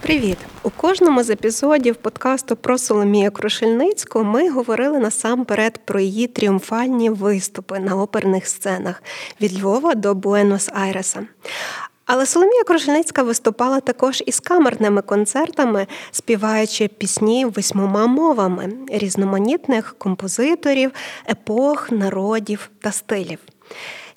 Привіт! У кожному з епізодів подкасту про Соломію Крушельницьку ми говорили насамперед про її тріумфальні виступи на оперних сценах від Львова до Буенос-Айреса. Але Соломія Крушельницька виступала також із камерними концертами, співаючи пісні 8 мовами різноманітних композиторів, епох, народів та стилів.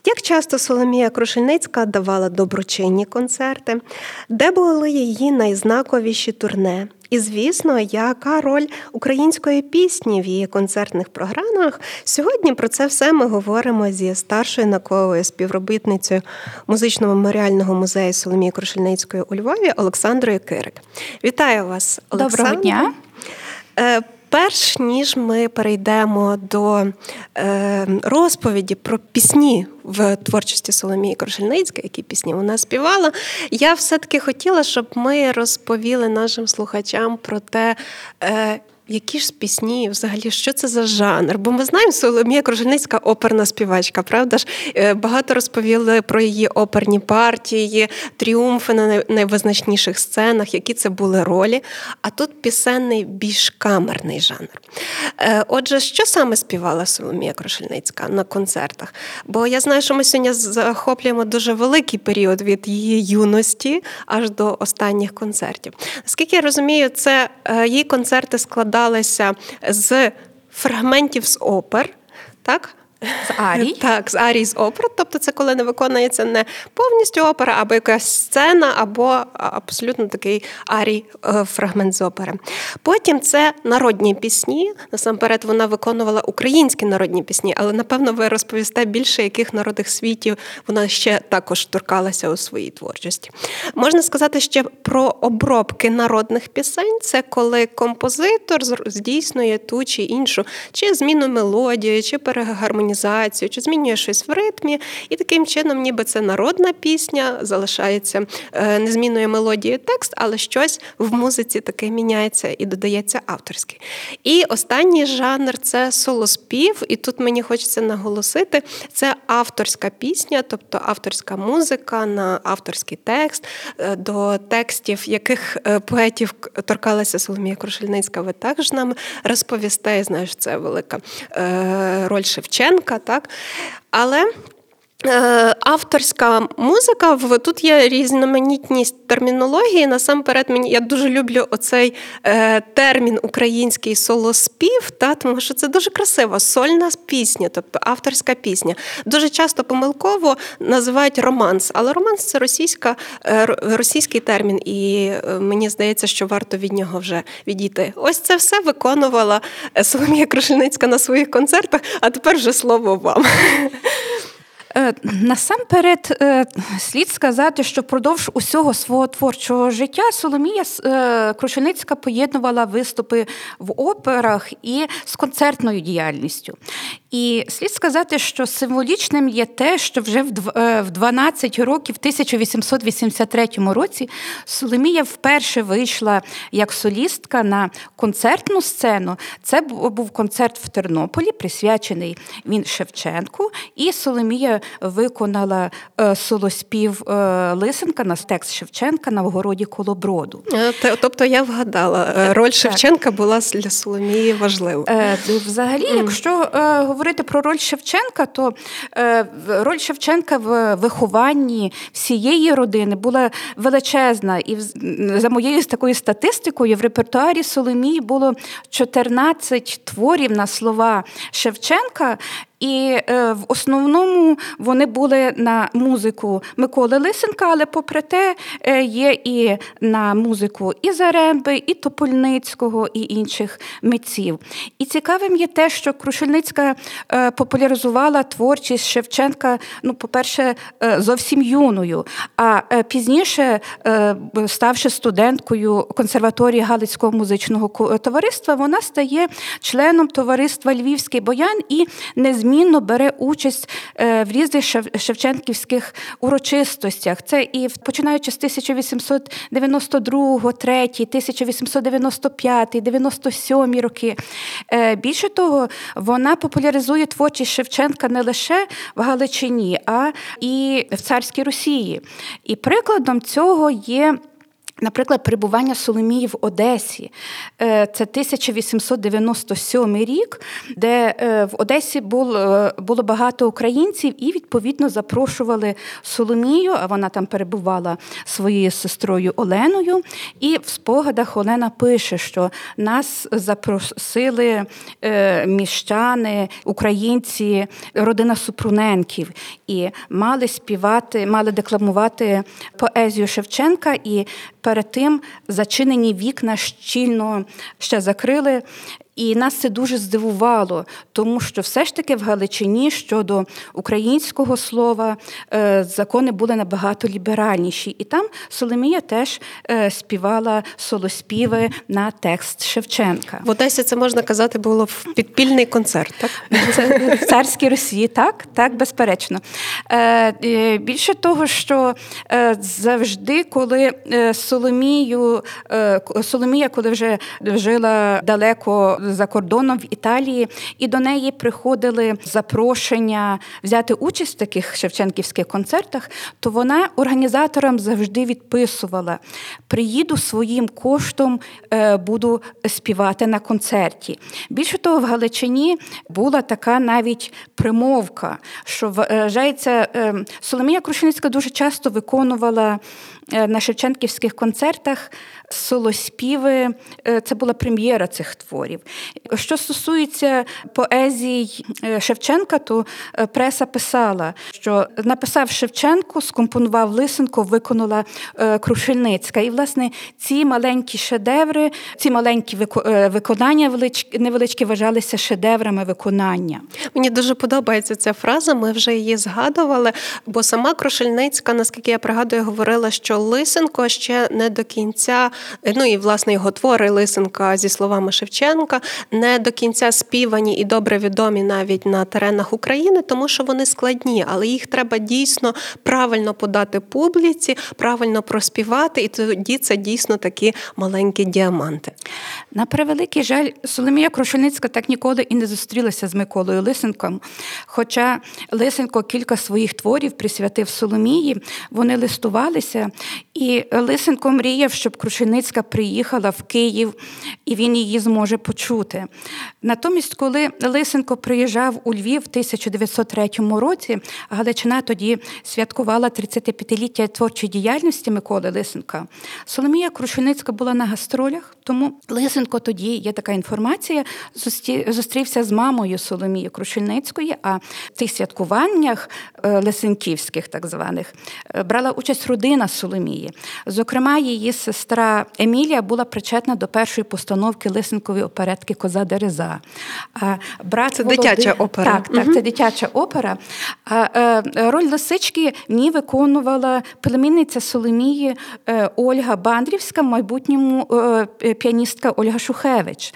Як часто Соломія Крушельницька давала доброчинні концерти? Де були її найзнаковіші турне? І, звісно, яка роль української пісні в її концертних програмах? Сьогодні про це все ми говоримо зі старшою науковою співробітницею Музично-меморіального музею Соломії Крушельницької у Львові Олександрою Кирик. Вітаю вас, Олександра. Доброго дня. Перш ніж ми перейдемо до розповіді про пісні в творчості Соломії Крушельницької, які пісні вона співала, я все-таки хотіла, щоб ми розповіли нашим слухачам про те, які ж пісні, взагалі, що це за жанр. Бо ми знаємо, Соломія Крушельницька – оперна співачка, правда ж? Багато розповіли про її оперні партії, тріумфи на найвизначніших сценах, які це були ролі. А тут пісенний, більш камерний жанр. Отже, що саме співала Соломія Крушельницька на концертах? Бо я знаю, що ми сьогодні захоплюємо дуже великий період від її юності аж до останніх концертів. Наскільки я розумію, це її концерти складали з фрагментів з опер, так? З арій. Так, з арій з опер. Тобто це коли не виконується не повністю опера, або якась сцена, або абсолютно такий арій фрагмент з опери. Потім це народні пісні. Насамперед вона виконувала українські народні пісні, але, напевно, ви розповісте більше, яких народних світів вона ще також торкалася у своїй творчості. Можна сказати ще про обробки народних пісень. Це коли композитор здійснює ту чи іншу, чи зміну мелодії, чи перегармонізацію, чи змінює щось в ритмі, і таким чином ніби це народна пісня, залишається, не змінює мелодії текст, але щось в музиці таке міняється і додається авторський. І останній жанр – це солоспів, і тут мені хочеться наголосити, це авторська пісня, тобто авторська музика на авторський текст, до текстів, яких поетів торкалася Соломія Крушельницька, ви також нам розповісте, я знаю, що це велика роль Шевченка, так? Але авторська музика, тут є різноманітність термінології. Насамперед, я дуже люблю оцей термін український солоспів, та, тому що це дуже красиво, сольна пісня, тобто авторська пісня. Дуже часто помилково називають романс, але романс – це російський термін, і мені здається, що варто від нього вже відійти. Ось це все виконувала Соломія Крушельницька на своїх концертах, а тепер вже слово вам. Насамперед, слід сказати, що впродовж усього свого творчого життя Соломія Крушельницька поєднувала виступи в операх і з концертною діяльністю. І слід сказати, що символічним є те, що вже в 12 років, в 1883 році, Соломія вперше вийшла як солістка на концертну сцену. Це був концерт в Тернополі, присвячений він Шевченку, і Соломія виконала солоспів Лисенка на текст Шевченка «На вгороді коло броду». Тобто я вгадала, роль Шевченка була для Соломії важлива. Взагалі, якщо говорити про роль Шевченка, то роль Шевченка в вихованні всієї родини була величезна. І за моєю такою статистикою, в репертуарі Соломії було 14 творів на слова Шевченка, І в основному вони були на музику Миколи Лисенка, але попри те є і на музику і Заремби, і Топольницького, і інших митців. І цікавим є те, що Крушельницька популяризувала творчість Шевченка, ну, по-перше, зовсім юною, а пізніше, ставши студенткою консерваторії Галицького музичного товариства, вона стає членом товариства «Львівський боян» і незмінно бере участь в різних шевченківських урочистостях. Це і починаючи з 1892, 3, 1895, 97 роки. Більше того, вона популяризує творчість Шевченка не лише в Галичині, а і в царській Росії. І прикладом цього є, наприклад, перебування Соломії в Одесі. Це 1897 рік, де в Одесі було багато українців і, відповідно, запрошували Соломію, а вона там перебувала своєю сестрою Оленою. І в спогадах Олена пише, що нас запросили міщани, українці, родина Супруненків. І мали співати, мали декламувати поезію Шевченка і перед тим зачинені вікна щільно ще закрили. І нас це дуже здивувало, тому що все ж таки в Галичині щодо українського слова закони були набагато ліберальніші. І там Соломія теж співала солоспіви на текст Шевченка. В Одесі це, можна казати, було підпільний концерт, так? Це в царській Росії, так? Так, безперечно. Більше того, що завжди, коли Соломія, коли вже жила далеко за кордоном в Італії, і до неї приходили запрошення взяти участь в таких шевченківських концертах, то вона організаторам завжди відписувала: приїду своїм коштом, буду співати на концерті. Більше того, в Галичині була така навіть примовка, що вважається, Соломія Крушельницька дуже часто виконувала на шевченківських концертах солоспіви, це була прем'єра цих творів. Що стосується поезії Шевченка, то преса писала, що написав Шевченко, скомпонував Лисенко, виконала Крушельницька. І, власне, ці маленькі шедеври, ці маленькі виконання невеличкі вважалися шедеврами виконання. Мені дуже подобається ця фраза, ми вже її згадували, бо сама Крушельницька, наскільки я пригадую, говорила, що Лисенко ще не до кінця, ну і, власне, його твори Лисенка зі словами Шевченка, не до кінця співані і добре відомі навіть на теренах України, тому що вони складні, але їх треба дійсно правильно подати публіці, правильно проспівати, і тоді це дійсно такі маленькі діаманти. На превеликий жаль, Соломія Крушельницька так ніколи і не зустрілася з Миколою Лисенком, хоча Лисенко кілька своїх творів присвятив Соломії, вони листувалися, і Лисенко мріяв, щоб Крушельницька приїхала в Київ, і він її зможе почути. Натомість, коли Лисенко приїжджав у Львів в 1903 році, Галичина тоді святкувала 35-ліття творчої діяльності Миколи Лисенка, Соломія Крушельницька була на гастролях, тому Лисенко тоді, є така інформація, зустрівся з мамою Соломії Крушельницької, а в тих святкуваннях лисенківських, так званих, брала участь родина Соломії. Зокрема, її сестра Емілія була причетна до першої постановки Лисенкової оперетки «Коза Дереза». Це дитяча опера. Так, угу. Це дитяча опера. Роль лисички в ній виконувала племінниця Соломії Ольга Бандрівська, в майбутньому піаністка Ольга Шухевич.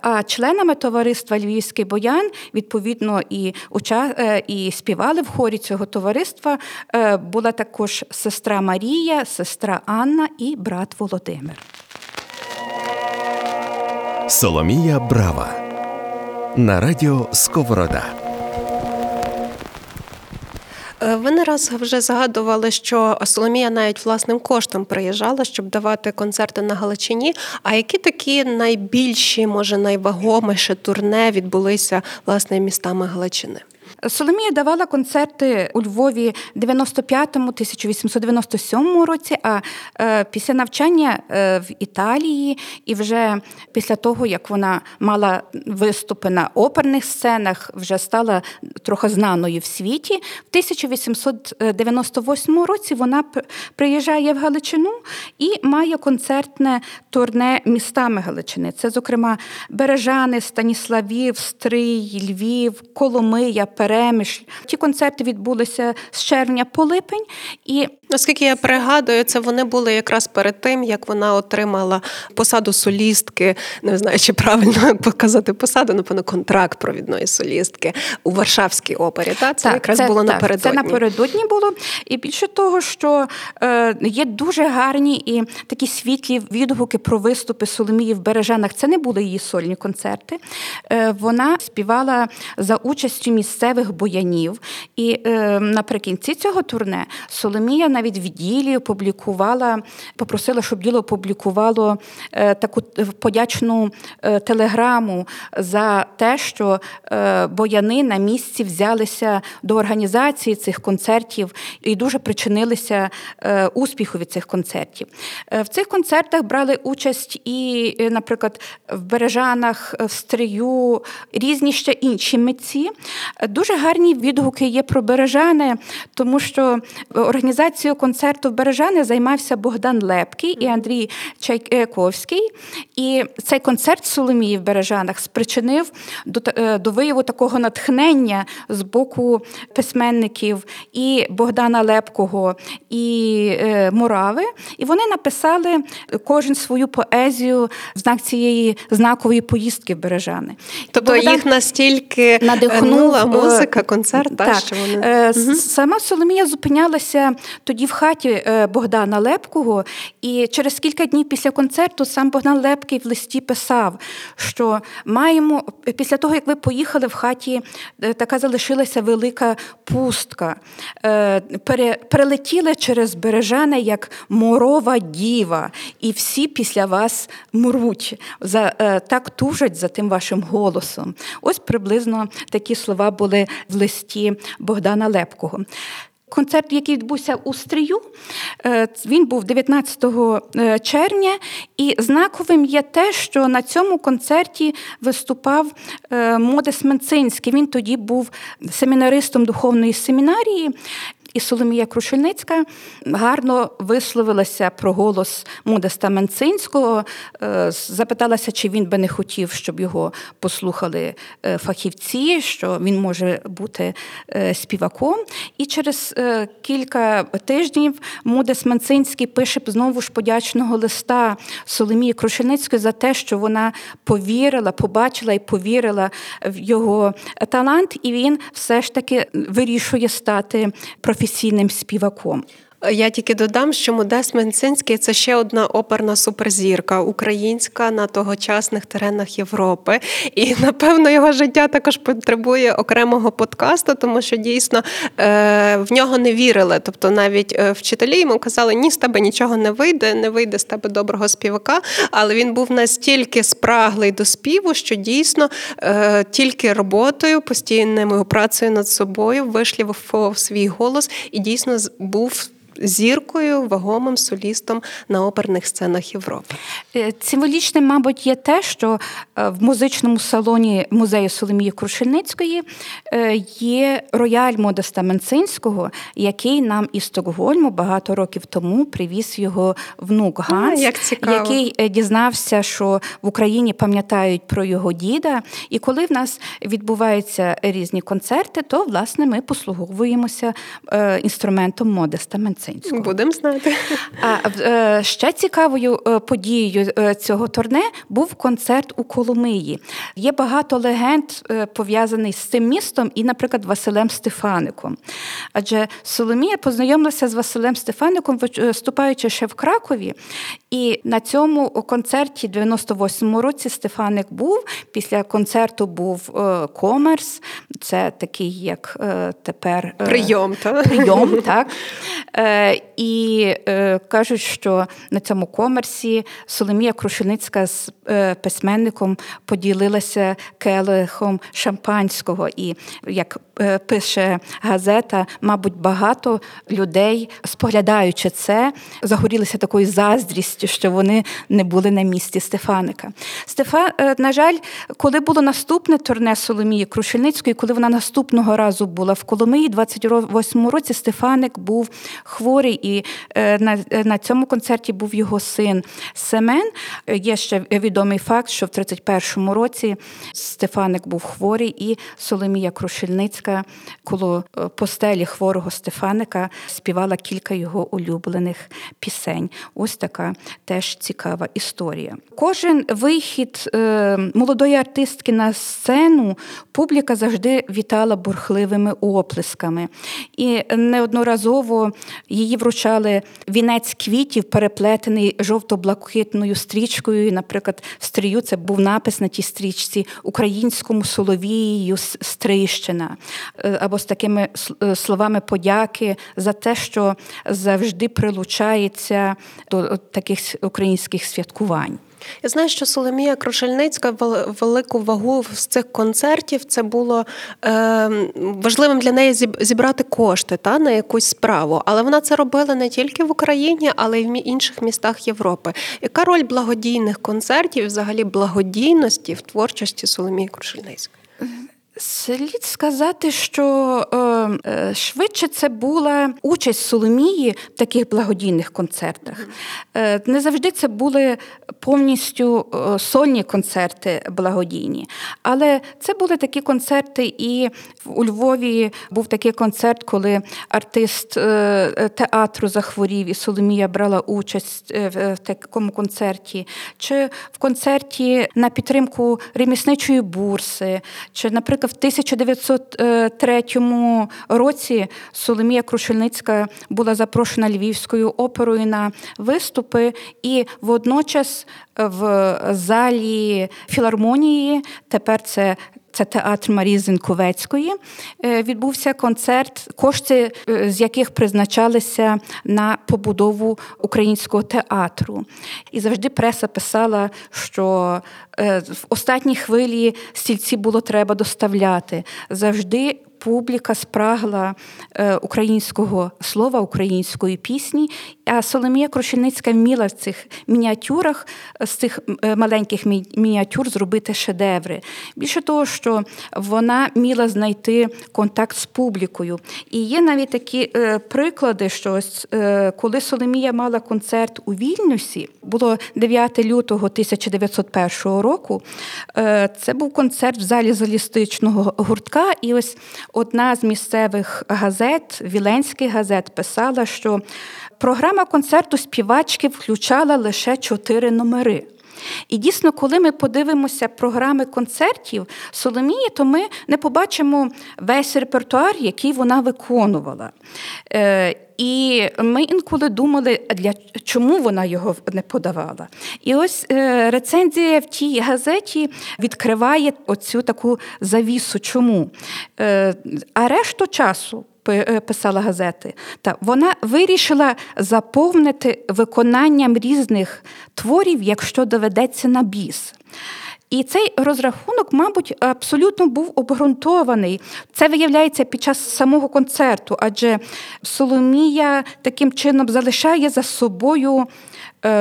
А членами товариства «Львівський боян», відповідно, і співали в хорі цього товариства, була також сестра Марія, сестра Анна і брат Володимир. Соломія Брава на радіо Сковорода. Ви не раз вже згадували, що Соломія навіть власним коштом приїжджала, щоб давати концерти на Галичині. А які такі найбільші, може, найвагоміші турне відбулися, власне, містами Галичини? Соломія давала концерти у Львові в 95-му, 1897-му році, а після навчання в Італії і вже після того, як вона мала виступи на оперних сценах, вже стала трохи знаною в світі. В 1898 році вона приїжджає в Галичину і має концертне турне містами Галичини. Це, зокрема, Бережани, Станіславів, Стрий, Львів, Коломия, Перемиш. Ті концерти відбулися з червня по липень. І наскільки я пригадую, це вони були якраз перед тим, як вона отримала посаду солістки, не знаю, чи правильно показати посаду, напевно, контракт провідної солістки у Варшавській опері. Це якраз було напередодні. Це напередодні було. І більше того, що є дуже гарні і такі світлі відгуки про виступи Соломії в Бережанах. Це не були її сольні концерти. Вона співала за участю місцевих боянів. І наприкінці цього турне Соломія навіть в ділі попросила, щоб діло опублікувало таку подячну телеграму за те, що бояни на місці взялися до організації цих концертів і дуже причинилися успіху від цих концертів. В цих концертах брали участь і, наприклад, в Бережанах, в Стрию, різні ще інші митці. Дуже гарні відгуки є про Бережани, тому що організацію концерту в Бережани займався Богдан Лепкий і Андрій Чайковський. І цей концерт Соломії в Бережанах спричинив до вияву такого натхнення з боку письменників і Богдана Лепкого, і Морави. І вони написали кожен свою поезію в знак цієї знакової поїздки в Бережани. Тобто їх настільки надихнула музика, концерт, так, що вони... Сама Соломія зупинялася тоді в хаті Богдана Лепкого, і через кілька днів після концерту сам Богдан Лепкий в листі писав, що маємо, після того, як ви поїхали в хаті, така залишилася велика пустка. Перелетіли через Бережани як морова діва, і всі після вас мруть, так тужать за тим вашим голосом. Ось приблизно такі слова були в листі Богдана Лепкого. Концерт, який відбувся у Стрию, він був 19 червня, і знаковим є те, що на цьому концерті виступав Модест Менцинський. Він тоді був семінаристом духовної семінарії, і Соломія Крушельницька гарно висловилася про голос Модеста Менцинського, запиталася, чи він би не хотів, щоб його послухали фахівці, що він може бути співаком. І через кілька тижнів Модест Менцинський пише знову ж подячного листа Соломії Крушельницької за те, що вона побачила і повірила в його талант, і він все ж таки вирішує стати професійним співаком. Я тільки додам, що Модест Менцинський – це ще одна оперна суперзірка, українська, на тогочасних теренах Європи. І, напевно, його життя також потребує окремого подкасту, тому що, дійсно, в нього не вірили. Тобто, навіть вчителі йому казали, ні, з тебе нічого не вийде з тебе доброго співака. Але він був настільки спраглий до співу, що, дійсно, тільки роботою, постійною працею над собою вишліфував свій голос і, дійсно, був зіркою, вагомим солістом на оперних сценах Європи. Символічним, мабуть, є те, що в музичному салоні музею Соломії Крушельницької є рояль Модеста Менцинського, який нам із Стокгольму багато років тому привіз його внук Ганс, який дізнався, що в Україні пам'ятають про його діда. І коли в нас відбуваються різні концерти, то, власне, ми послуговуємося інструментом Модеста Менцинського. Будемо знати. А ще цікавою подією цього турне був концерт у Коломиї. Є багато легенд, пов'язаних з цим містом і, наприклад, Василем Стефаником. Адже Соломія познайомилася з Василем Стефаником, виступаючи ще в Кракові. І на цьому концерті в 98-му році Стефаник був. Після концерту був комерс. Це такий, як тепер... Прийом, так? І кажуть, що на цьому комерсі Соломія Крушельницька з письменником поділилася келихом шампанського. І, як пише газета, мабуть, багато людей, споглядаючи це, загорілися такою заздрістю, що вони не були на місці Стефаника. На жаль, коли було наступне турне Соломії Крушельницької, коли вона наступного разу була в Коломиї, 28-му році, Стефаник був хворий, і на цьому концерті був його син Семен. Є ще відомий факт, що в 31-му році Стефаник був хворий, і Соломія Крушельницька коло постелі хворого Стефаника співала кілька його улюблених пісень. Ось така теж цікава історія. Кожен вихід молодої артистки на сцену публіка завжди вітала бурхливими оплесками. І неодноразово її вручали вінець квітів, переплетений жовто-блакитною стрічкою. Наприклад, в стрію це був напис на тій стрічці «Українському соловію Стрийщина». Або з такими словами подяки за те, що завжди прилучається до таких українських святкувань. Я знаю, що Соломія Крушельницька велику вагу з цих концертів, це було важливим для неї зібрати кошти на якусь справу. Але вона це робила не тільки в Україні, але й в інших містах Європи. Яка роль благодійних концертів і взагалі благодійності в творчості Соломії Крушельницької? Слід сказати, що швидше це була участь Соломії в таких благодійних концертах. Не завжди це були повністю сольні концерти благодійні, але це були такі концерти, і у Львові був такий концерт, коли артист театру захворів, і Соломія брала участь в такому концерті, чи в концерті на підтримку ремісничої бурси, чи, наприклад, в 1903 році Соломія Крушельницька була запрошена Львівською оперою на виступи, і водночас в залі філармонії, тепер це театр Марії Зінковецької, відбувся концерт, кошти з яких призначалися на побудову українського театру. І завжди преса писала, що в останній хвилі стільці було треба доставляти. Завжди публіка спрагла українського слова, української пісні, а Соломія Крушельницька вміла в цих мініатюрах, з цих маленьких мініатюр зробити шедеври. Більше того, що вона вміла знайти контакт з публікою. І є навіть такі приклади, що ось, коли Соломія мала концерт у Вільнюсі, було 9 лютого 1901 року, це був концерт в залі залізничного гуртка, і ось одна з місцевих газет, Віленський газет, писала, що програма концерту співачки включала лише 4 номери. І дійсно, коли ми подивимося програми концертів Соломії, то ми не побачимо весь репертуар, який вона виконувала. І ми інколи думали, чому вона його не подавала. І ось рецензія в тій газеті відкриває оцю таку завісу, чому. А решту часу, писала газети, вона вирішила заповнити виконанням різних творів, якщо доведеться на біс. І цей розрахунок, мабуть, абсолютно був обґрунтований. Це виявляється під час самого концерту, адже Соломія таким чином залишає за собою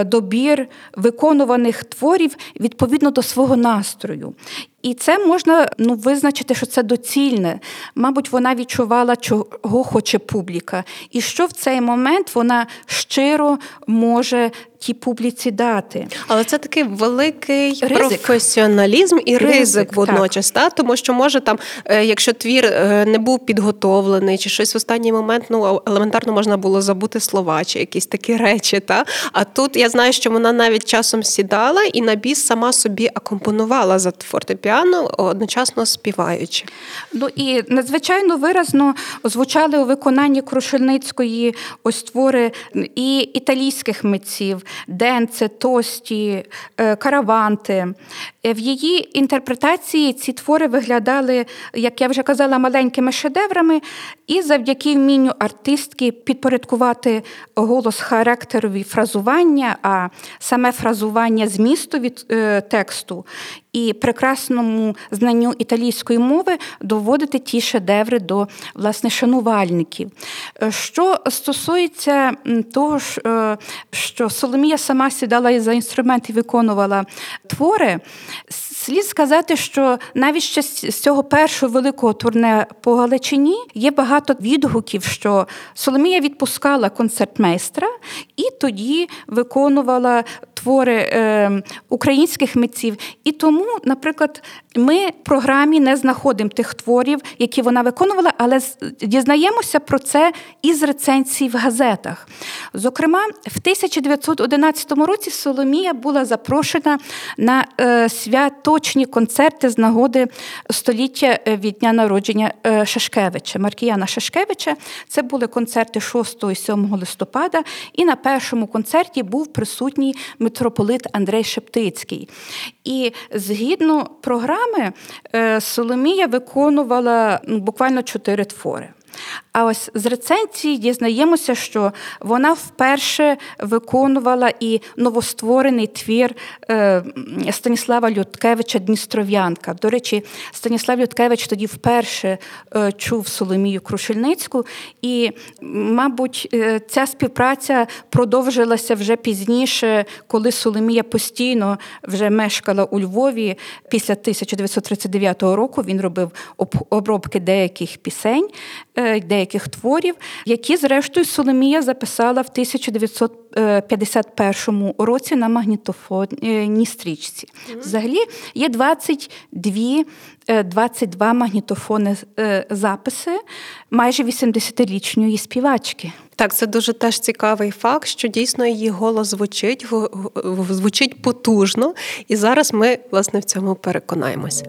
добір виконуваних творів відповідно до свого настрою. І це можна визначити, що це доцільне. Мабуть, вона відчувала, чого хоче публіка. І що в цей момент вона щиро може тій публіці дати. Але це такий великий професіоналізм і ризик водночас. Тому що може там, якщо твір не був підготовлений, чи щось в останній момент, елементарно можна було забути слова, чи якісь такі речі. А тут я знаю, що вона навіть часом сідала і на біс сама собі акомпонувала за фортепіано. фортепіано, одночасно співаючи. Ну і надзвичайно виразно звучали у виконанні Крушельницької ось твори і італійських митців – Денце, Тості, Караванти. В її інтерпретації ці твори виглядали, як я вже казала, маленькими шедеврами, і завдяки вмінню артистки підпорядкувати голос характерові фразування, а саме фразування змісту від тексту і прекрасному знанню італійської мови доводити ті шедеври до, власне, шанувальників. Що стосується того, що Соломія сама сідала за інструмент і виконувала твори, слід сказати, що навіть ще з цього першого великого турне по Галичині є багато відгуків, що Соломія відпускала концертмейстра і тоді виконувала твори українських митців. І тому, наприклад, ми в програмі не знаходимо тих творів, які вона виконувала, але дізнаємося про це із рецензій в газетах. Зокрема, в 1911 році Соломія була запрошена на святочні концерти з нагоди століття від дня народження Шашкевича, Маркіяна Шашкевича. Це були концерти 6 і 7 листопада, і на першому концерті був присутній митрополит Андрій Шептицький. І згідно програми Соломія виконувала буквально 4 твори. А ось з рецензії дізнаємося, що вона вперше виконувала і новостворений твір Станіслава Людкевича «Дністров'янка». До речі, Станіслав Людкевич тоді вперше чув Соломію Крушельницьку, і, мабуть, ця співпраця продовжилася вже пізніше, коли Соломія постійно вже мешкала у Львові. Після 1939 року він робив обробки деяких пісень, деяких творів, які, зрештою, Соломія записала в 1951 році на магнітофонній стрічці. Взагалі є 22 магнітофони записи майже 80-річної співачки. Так, це дуже теж цікавий факт, що дійсно її голос звучить потужно, і зараз ми, власне, в цьому переконаємось.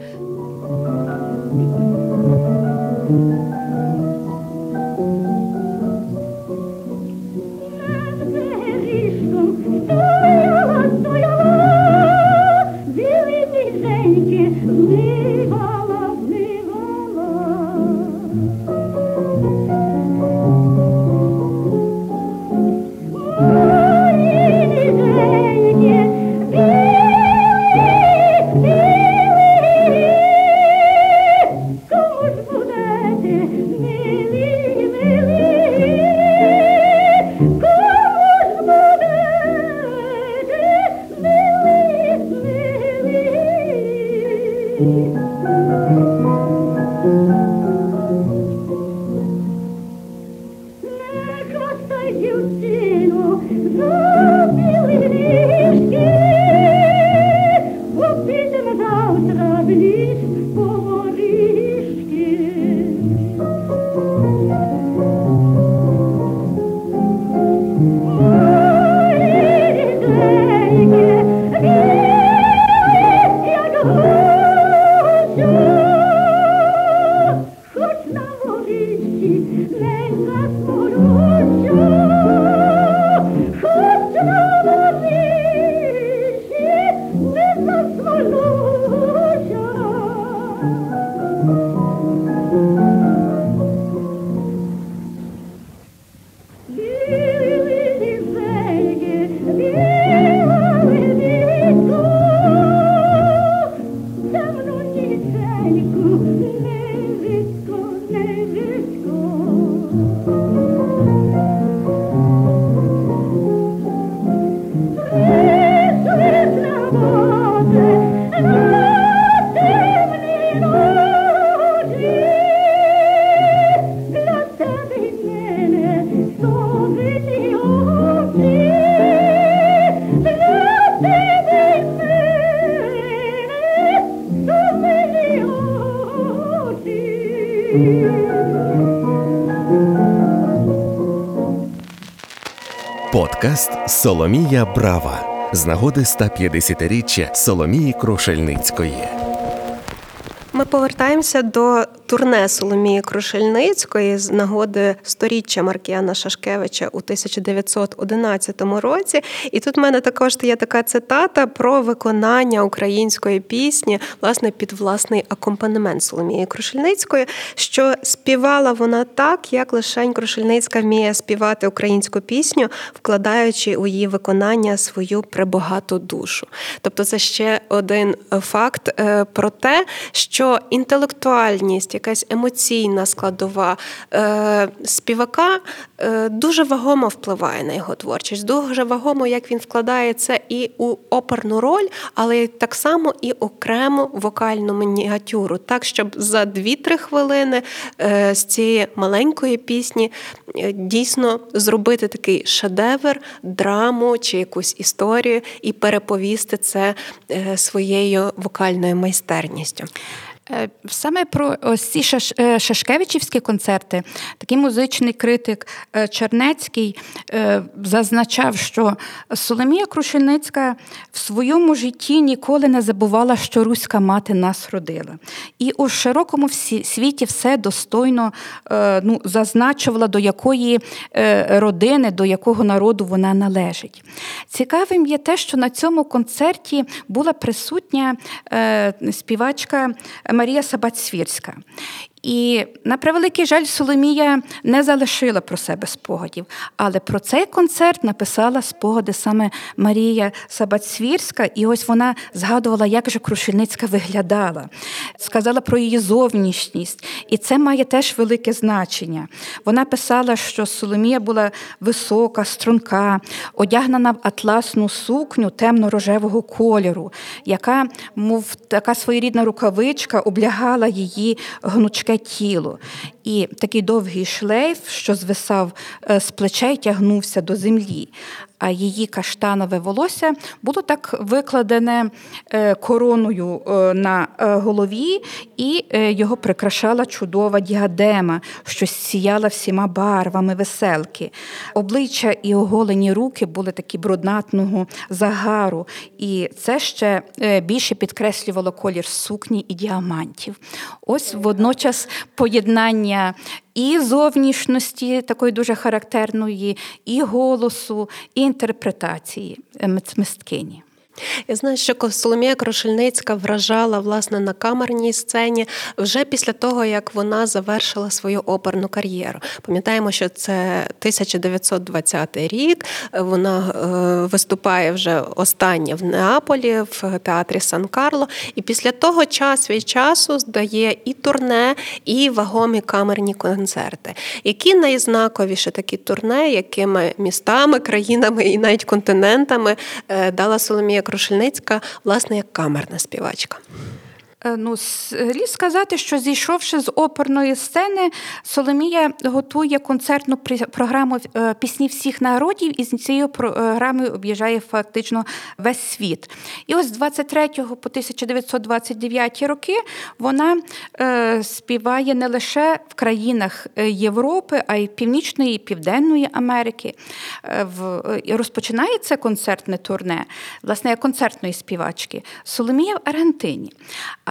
Подкаст «Соломія Брава» з нагоди 150-річчя Соломії Крушельницької. Ми повертаємося до турне Соломії Крушельницької з нагоди 100-річчя Маркіяна Шашкевича у 1911 році. І тут в мене також є така цитата про виконання української пісні, власне, під власний акомпанемент Соломії Крушельницької, що співала вона так, як лишень Крушельницька вміє співати українську пісню, вкладаючи у її виконання свою пребагату душу. Тобто це ще один факт про те, що інтелектуальність, якась емоційна складова співака дуже вагомо впливає на його творчість, дуже вагомо, як він вкладає це і у оперну роль, але так само і окрему вокальну мініатюру, так, щоб за 2-3 хвилини з цієї маленької пісні дійсно зробити такий шедевр, драму чи якусь історію і переповісти це своєю вокальною майстерністю. Саме про ось ці шашкевичівські концерти такий музичний критик Чернецький зазначав, що Соломія Крушельницька в своєму житті ніколи не забувала, що руська мати нас родила. І у широкому світі все достойно зазначувала, до якої родини, до якого народу вона належить. Цікавим є те, що на цьому концерті була присутня співачка Марія Сабат-Свірська. І, на превеликий жаль, Соломія не залишила про себе спогадів, але про цей концерт написала спогади саме Марія Сабат-Свірська, і ось вона згадувала, як же Крушельницька виглядала, сказала про її зовнішність, і це має теж велике значення. Вона писала, що Соломія була висока, струнка, одягнена в атласну сукню темно-рожевого кольору, яка, мов така своєрідна рукавичка, облягала її гнучке тіло. І такий довгий шлейф, що звисав з плечей, тягнувся до землі. А її каштанове волосся було так викладене короною на голові, і його прикрашала чудова діадема, що сіяла всіма барвами веселки. Обличчя і оголені руки були такі бруднатного загару, і це ще більше підкреслювало колір сукні і діамантів. Ось водночас поєднання і зовнішності, такої дуже характерної, і голосу, і інтерпретації мисткині. Я знаю, що Соломія Крушельницька вражала, власне, на камерній сцені вже після того, як вона завершила свою оперну кар'єру. Пам'ятаємо, що це 1920 рік, вона виступає вже останнє в Неаполі, в театрі Сан-Карло, і після того час від часу здає і турне, і вагомі камерні концерти. Які найзнаковіші такі турне, якими містами, країнами і навіть континентами дала Соломія Крушельницька, власне, як камерна співачка? Слід сказати, що зійшовши з оперної сцени, Соломія готує концертну програму «Пісні всіх народів» і з цією програмою об'їжджає фактично весь світ. І ось з 23 по 1929 роки вона співає не лише в країнах Європи, а й Північної і Південної Америки. Розпочинає це концертне турне, власне, як концертної співачки, Соломія в Аргентині.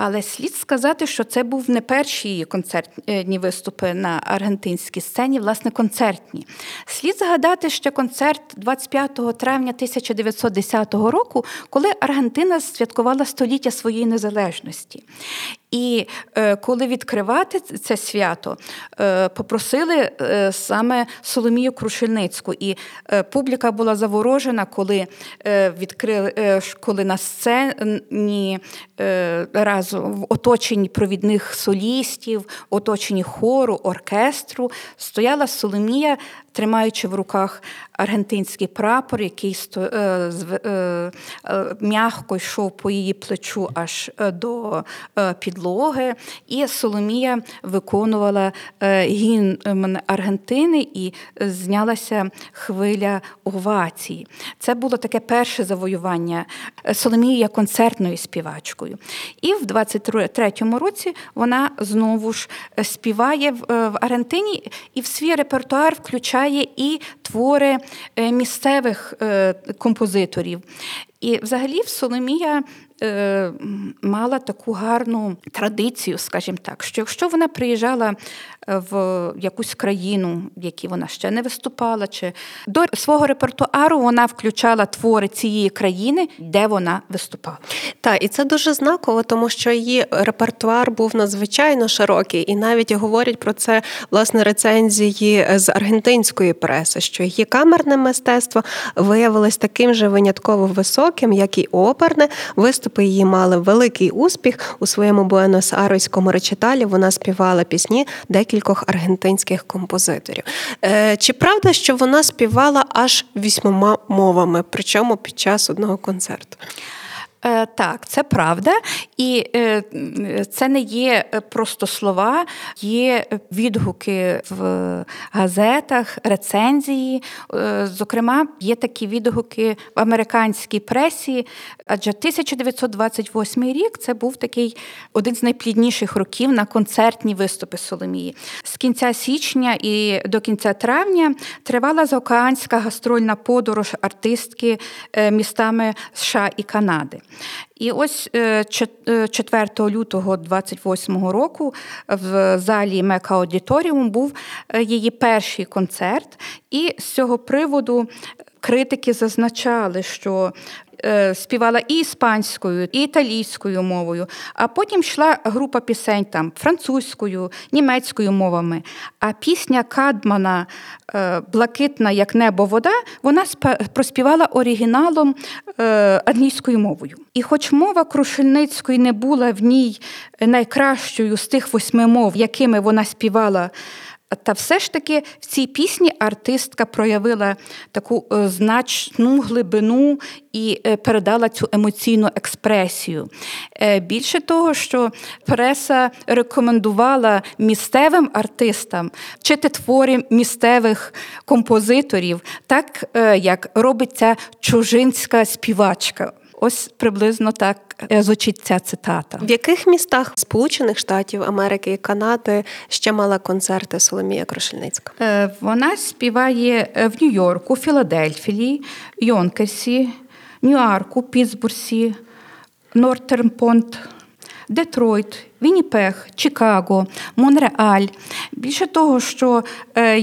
Але слід сказати, що це був не перші її концертні виступи на аргентинській сцені, власне, концертні. Слід згадати ще концерт 25 травня 1910 року, коли Аргентина святкувала 100-ліття своєї незалежності. І коли відкривати це свято, попросили саме Соломію Крушельницьку. І публіка була заворожена, коли на сцені разом в оточенні провідних солістів, оточенні хору, оркестру, стояла Соломія, тримаючи в руках аргентинський прапор, який м'яко йшов по її плечу аж до підлоги. І Соломія виконувала гімн Аргентини і знялася хвиля овації. Це було таке перше завоювання Соломії як концертною співачкою. І в 23-му році вона знову ж співає в Аргентині і в свій репертуар включає і твори місцевих композиторів. І взагалі Соломія мала таку гарну традицію, скажімо так, що якщо вона приїжджала в якусь країну, в якій вона ще не виступала, чи до свого репертуару вона включала твори цієї країни, де вона виступала. Так, і це дуже знаково, тому що її репертуар був надзвичайно широкий, і навіть говорять про це, власне, рецензії з аргентинської преси, що її камерне мистецтво виявилось таким же винятково високим, як і оперне. Виступи її мали великий успіх. У своєму Буенос-Айреському речиталі вона співала пісні декількох аргентинських композиторів. Чи правда, що вона співала аж 8 мовами, причому під час одного концерту? Так, це правда. І це не є просто слова, є відгуки в газетах, рецензії. Зокрема, є такі відгуки в американській пресі, адже 1928 рік – це був такий один з найплідніших років на концертні виступи Соломії. З кінця січня і до кінця травня тривала заокеанська гастрольна подорож артистки містами США і Канади. І ось 4 лютого 28 року в залі Мека Аудиторіум був її перший концерт. І з цього приводу критики зазначали, що співала і іспанською, і італійською мовою, а потім йшла група пісень там французькою, німецькою мовами. А пісня Кадмана «Блакитна, як небо, вода» вона проспівала оригіналом англійською мовою. І хоч мова Крушельницької не була в ній найкращою з тих 8 мов, якими вона співала, та все ж таки в цій пісні артистка проявила таку значну глибину і передала цю емоційну експресію. Більше того, що преса рекомендувала місцевим артистам вчити твори місцевих композиторів, так як робиться чужинська співачка. Ось приблизно так звучить ця цитата. В яких містах Сполучених Штатів Америки і Канади ще мала концерти Соломія Крушельницька? Вона співає в Нью-Йорку, Філадельфії, Йонкерсі, Ньюарку, Пітсбурзі, Нортерпонт, Детройт, Вінніпег, Чикаго, Монреаль. Більше того, що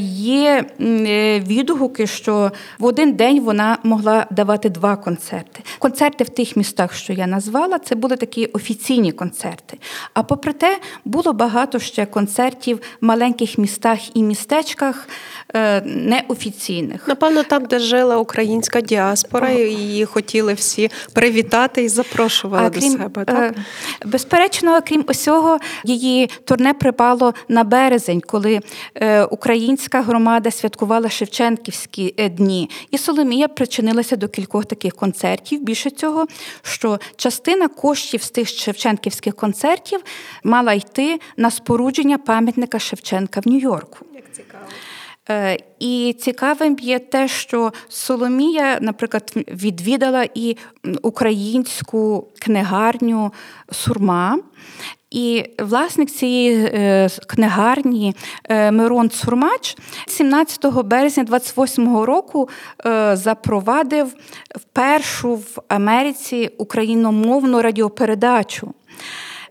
є відгуки, що в один день вона могла давати 2 концерти. Концерти в тих містах, що я назвала, це були такі офіційні концерти. А попри те, було багато ще концертів в маленьких містах і містечках неофіційних. Напевно, там, де жила українська діаспора, і її хотіли всі привітати і запрошували до себе, так? Безперечно, крім усього, її турне припало на березень, коли українська громада святкувала Шевченківські дні. І Соломія причинилася до кількох таких концертів. Більше цього, що частина коштів з тих шевченківських концертів мала йти на спорудження пам'ятника Шевченка в Нью-Йорку. Як цікаво. І цікавим є те, що Соломія, наприклад, відвідала і українську книгарню «Сурма». І власник цієї книгарні Мирон Сурмач 17 березня 28-го року запровадив першу в Америці україномовну радіопередачу.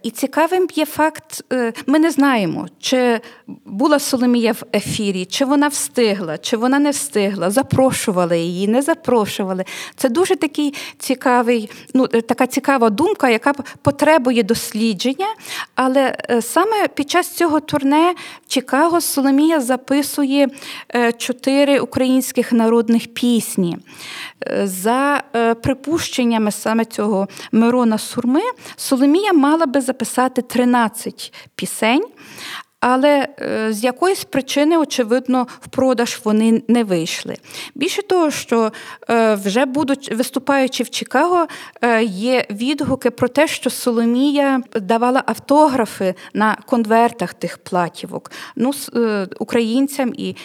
І цікавим є факт, ми не знаємо, чи була Соломія в ефірі, чи вона встигла, чи вона не встигла, запрошували її, не запрошували. Це дуже такий цікавий, така цікава думка, яка потребує дослідження. Але саме під час цього турне в Чикаго Соломія записує 4 українських народних пісні. За припущеннями саме цього Мирона Сурми, Соломія мала би записати 13 пісень, але з якоїсь причини, очевидно, в продаж вони не вийшли. Більше того, що вже виступаючи в Чикаго, є відгуки про те, що Соломія давала автографи на конвертах тих платівок українцям і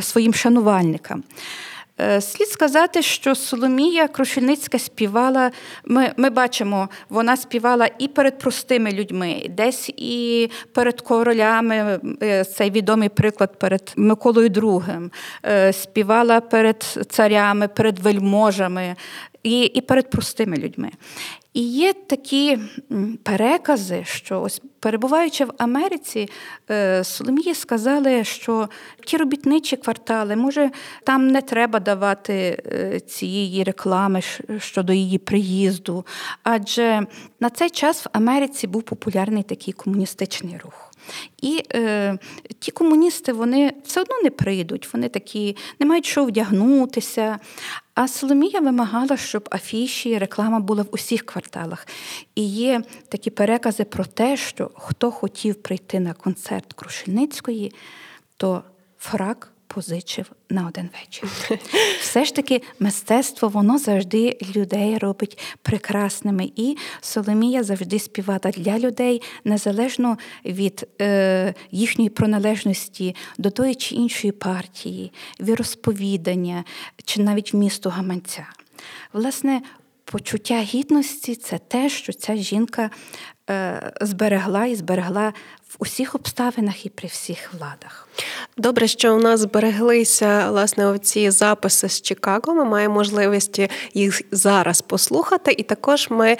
своїм шанувальникам. Слід сказати, що Соломія Крушельницька співала, ми бачимо, вона співала і перед простими людьми, десь і перед королями, цей відомий приклад перед Миколою II, співала перед царями, перед вельможами. і перед простими людьми. І є такі перекази, що ось перебуваючи в Америці, Соломії сказали, що ті робітничі квартали, може, там не треба давати цієї реклами щодо її приїзду, адже на цей час в Америці був популярний такий комуністичний рух. І ті комуністи, вони все одно не прийдуть, вони такі, не мають що вдягнутися. А Соломія вимагала, щоб афіші, реклама була в усіх кварталах. І є такі перекази про те, що хто хотів прийти на концерт Крушельницької, то фрак позичив на один вечір. Все ж таки, мистецтво, воно завжди людей робить прекрасними. І Соломія завжди співала для людей, незалежно від їхньої приналежності до тої чи іншої партії, віросповідання, чи навіть місту гаманця. Власне, почуття гідності – це те, що ця жінка зберегла і зберегла в усіх обставинах і при всіх владах. Добре, що у нас збереглися, власне, оці записи з Чикаго. Ми маємо можливість їх зараз послухати. І також ми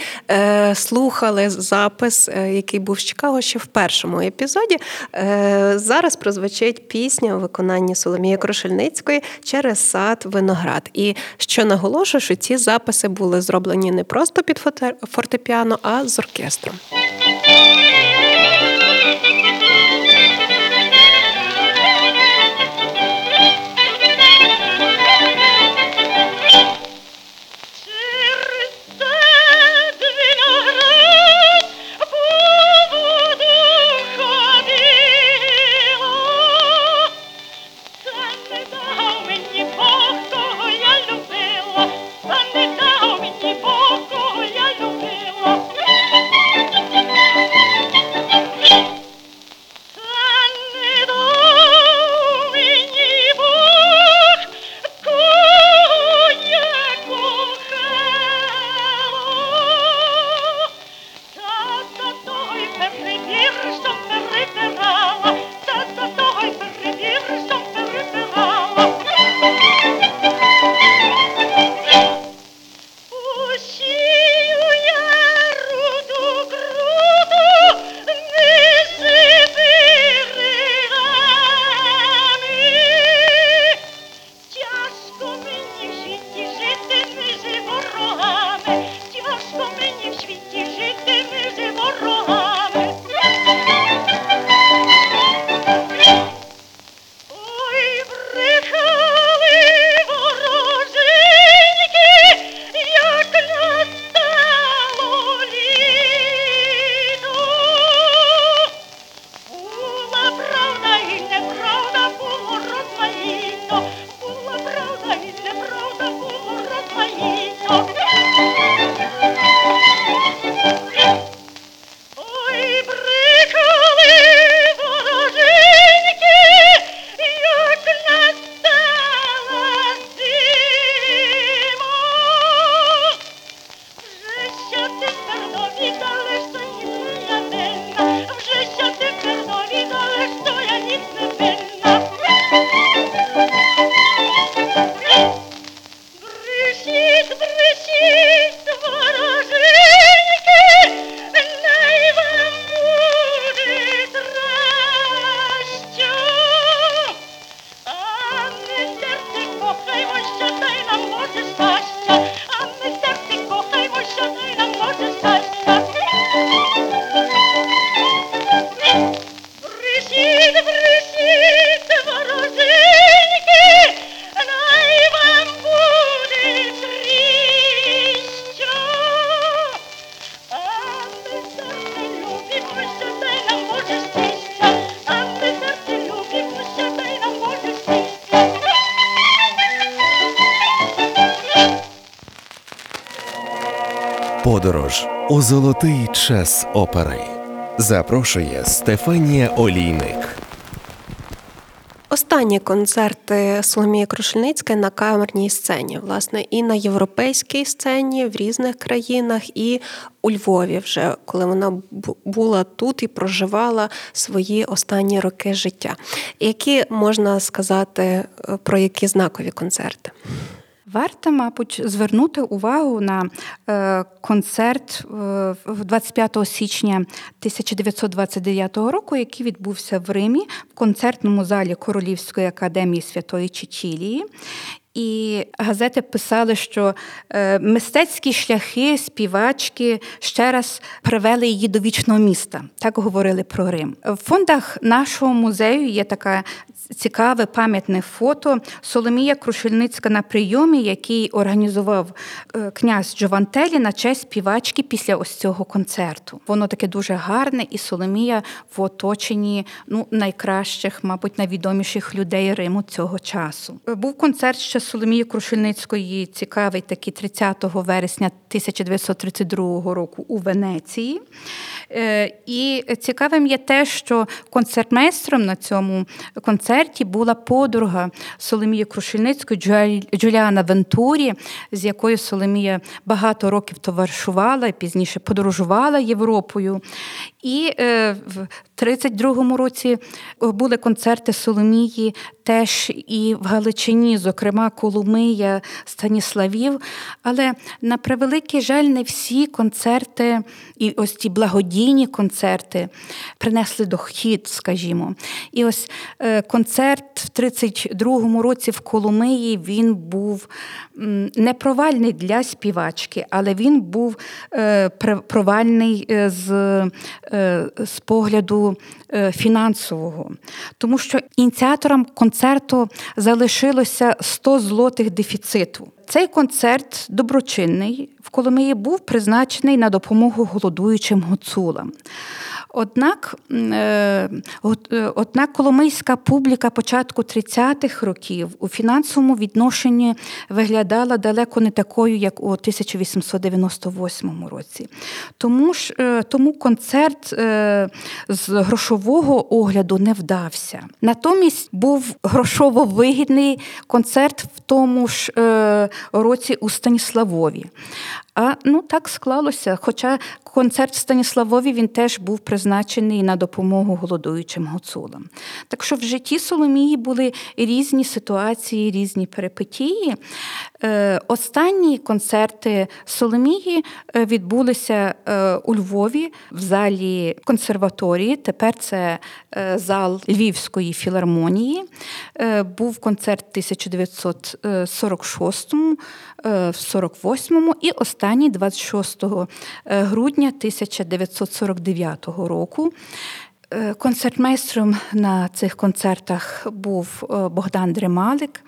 слухали запис, який був з Чикаго ще в першому епізоді. Зараз прозвучить пісня у виконанні Соломії Крушельницької «Через сад виноград». І що наголошую, що ці записи були зроблені не просто під фортепіано, а з оркестром. Подорож у золотий час опери. Запрошує Стефанія Олійник. Останні концерти Соломії Крушельницької на камерній сцені, власне, і на європейській сцені, в різних країнах, і у Львові вже, коли вона була тут і проживала свої останні роки життя. Які можна сказати про які знакові концерти? Варто, мабуть, звернути увагу на концерт 25 січня 1929 року, який відбувся в Римі в концертному залі Королівської академії Святої Чечілії. І газети писали, що мистецькі шляхи співачки ще раз привели її до вічного міста. Так говорили про Рим. В фондах нашого музею є така цікаве пам'ятне фото Соломія Крушельницька на прийомі, який організував князь Джовантелі на честь співачки після ось цього концерту. Воно таке дуже гарне, і Соломія в оточенні найкращих, мабуть, найвідоміших людей Риму цього часу. Був концерт ще Соломії Крушельницької цікавий такий 30 вересня 1932 року у Венеції. І цікавим є те, що концертмейстром на цьому концерті була подруга Соломії Крушельницької Джуліана Вентурі, з якою Соломія багато років товаришувала і пізніше подорожувала Європою. І в 32-му році були концерти Соломії теж і в Галичині, зокрема Коломия, Станіславів. Але, на превеликий жаль, не всі концерти і ось ті благодійні концерти принесли дохід, скажімо. І ось концерт в 32-му році в Коломиї, він був не провальний для співачки, але він був провальний з погляду фінансового. Тому що ініціаторам концерту залишилося 100 злотих дефіциту. Цей концерт доброчинний в Коломиї був призначений на допомогу голодуючим гуцулам. Однак коломийська публіка початку 30-х років у фінансовому відношенні виглядала далеко не такою, як у 1898 році. Тому концерт з грошового огляду не вдався. Натомість був грошово вигідний концерт в тому ж році у Станіславові. Так склалося, хоча концерт в Станіславові, він теж був призначений на допомогу голодуючим гуцулам. Так що в житті Соломії були різні ситуації, різні перипетії. Останні концерти Соломії відбулися у Львові в залі консерваторії, тепер це зал Львівської філармонії. Був концерт в 1946-му, в 48-му і останній 26 грудня 1949 року. Концертмейстром на цих концертах був Богдан Дремалик,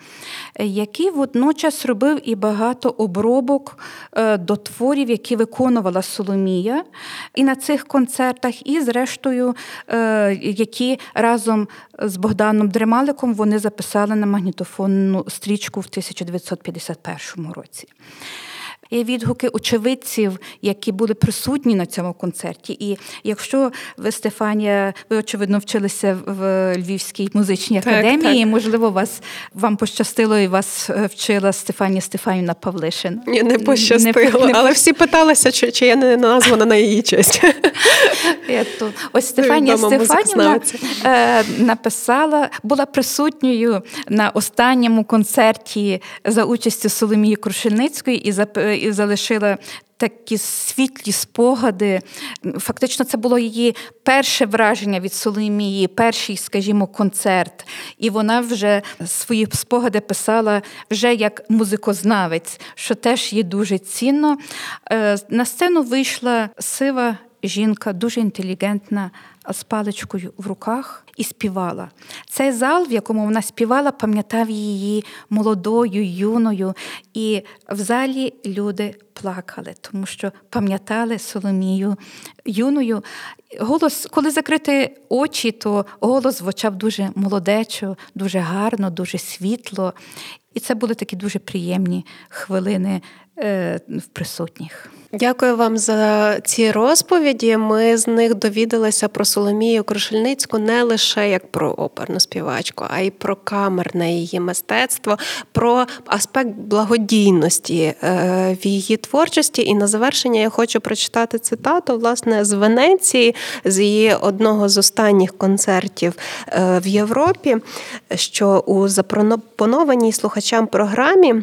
який водночас робив і багато обробок до творів, які виконувала Соломія і на цих концертах, і зрештою, які разом з Богданом Дремаликом вони записали на магнітофонну стрічку в 1951 році. Є відгуки очевидців, які були присутні на цьому концерті. І якщо ви, Стефанія, ви, очевидно, вчилися в Львівській музичній академії, так. Можливо, вам пощастило і вас вчила Стефанія Стефанівна Павлишин. Ні, не пощастило, але всі питалися, чи я не названа на її честь. Ось Стефанія Стефанівна написала, була присутньою на останньому концерті за участю Соломії Крушельницької і залишила такі світлі спогади. Фактично, це було її перше враження від Соломії, перший, скажімо, концерт. І вона вже свої спогади писала вже як музикознавець, що теж є дуже цінно. На сцену вийшла сива жінка, дуже інтелігентна, з паличкою в руках і співала. Цей зал, в якому вона співала, пам'ятав її молодою, юною. І в залі люди плакали, тому що пам'ятали Соломію юною. Голос, коли закрити очі, то голос звучав дуже молодечо, дуже гарно, дуже світло. І це були такі дуже приємні хвилини в присутніх. Дякую вам за ці розповіді. Ми з них довідалися про Соломію Крушельницьку не лише як про оперну співачку, а й про камерне її мистецтво, про аспект благодійності в її творчості. І на завершення я хочу прочитати цитату, власне, з Венеції, з її одного з останніх концертів в Європі, що у запропонованій слухачам програмі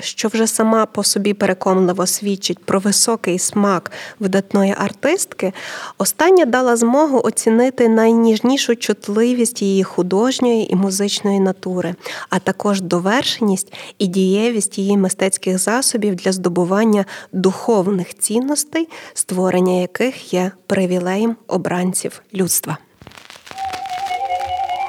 що вже сама по собі переконливо свідчить про високий смак видатної артистки, остання дала змогу оцінити найніжнішу чутливість її художньої і музичної натури, а також довершеність і дієвість її мистецьких засобів для здобування духовних цінностей, створення яких є привілеєм обранців людства.